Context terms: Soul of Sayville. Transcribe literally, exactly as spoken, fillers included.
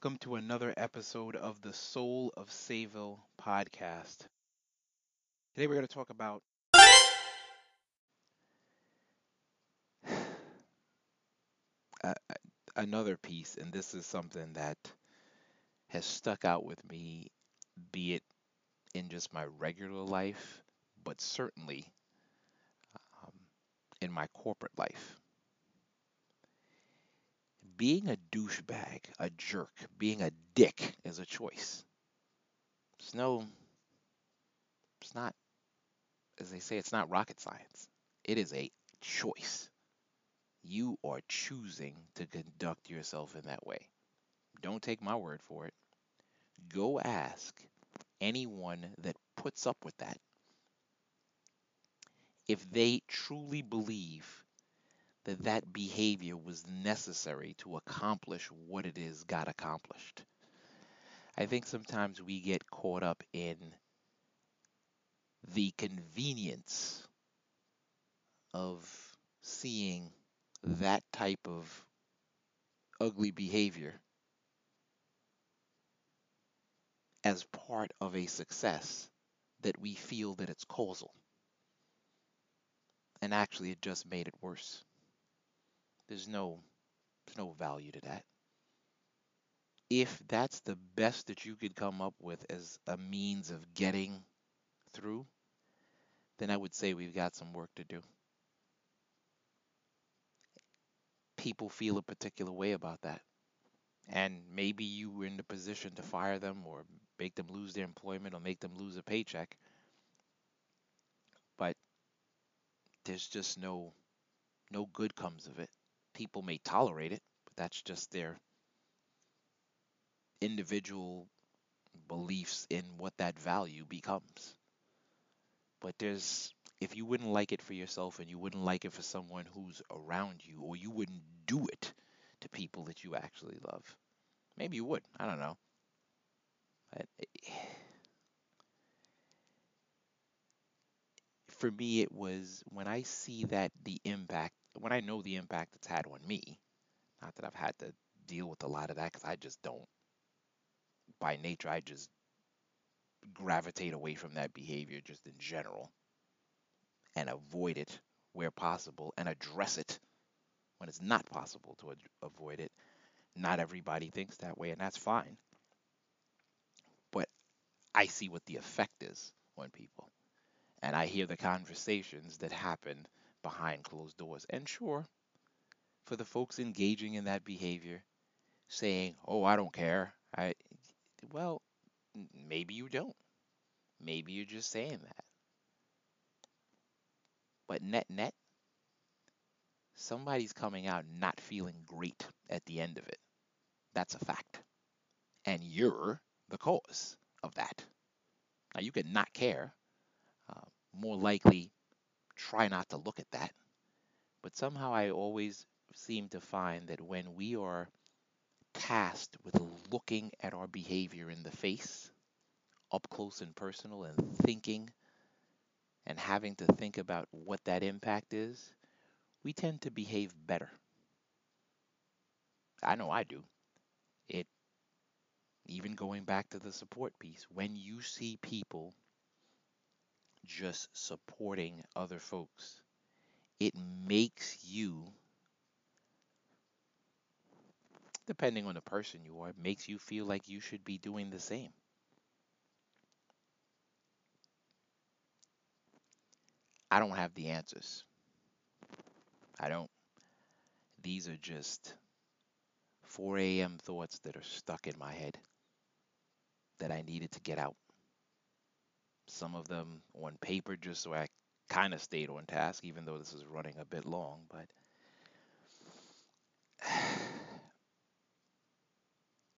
welcome to another episode of the Soul of Sayville podcast. Today we're going to talk about uh, another piece, and this is something that has stuck out with me, be it in just my regular life, but certainly um, in my corporate life. Being a douchebag, a jerk, being a dick is a choice. It's no, it's not, as they say, it's not rocket science. It is a choice. You are choosing to conduct yourself in that way. Don't take my word for it. Go ask anyone that puts up with that if they truly believe that that behavior was necessary to accomplish what it is got accomplished. I think sometimes we get caught up in the convenience of seeing that type of ugly behavior as part of a success that we feel that it's causal. And actually it just made it worse. There's no, there's no value to that. If that's the best that you could come up with as a means of getting through, then I would say we've got some work to do. People feel a particular way about that. And maybe you were in the position to fire them or make them lose their employment or make them lose a paycheck. But there's just no, no good comes of it. People may tolerate it, but that's just their individual beliefs in what that value becomes. But there's, if you wouldn't like it for yourself and you wouldn't like it for someone who's around you, or you wouldn't do it to people that you actually love, maybe you would, I don't know. For me, it was when I see that the impact, when I know the impact it's had on me, not that I've had to deal with a lot of that, because I just don't, by nature, I just gravitate away from that behavior just in general and avoid it where possible and address it when it's not possible to ad- avoid it. Not everybody thinks that way, and that's fine. But I see what the effect is on people, and I hear the conversations that happen behind closed doors. And sure, for the folks engaging in that behavior, saying, oh, I don't care. I, well, maybe you don't. Maybe you're just saying that. But net, net, somebody's coming out not feeling great at the end of it. That's a fact. And you're the cause of that. Now, you could not care. Uh, more likely, try not to look at that. But somehow I always seem to find that when we are tasked with looking at our behavior in the face, up close and personal, and thinking and having to think about what that impact is, we tend to behave better. I know I do. It, even going back to the support piece, when you see people just supporting other folks, it makes you, depending on the person you are, it makes you feel like you should be doing the same. I don't have the answers. I don't. These are just four a.m. thoughts that are stuck in my head that I needed to get out. Some of them on paper, just so I kind of stayed on task, even though this is running a bit long. But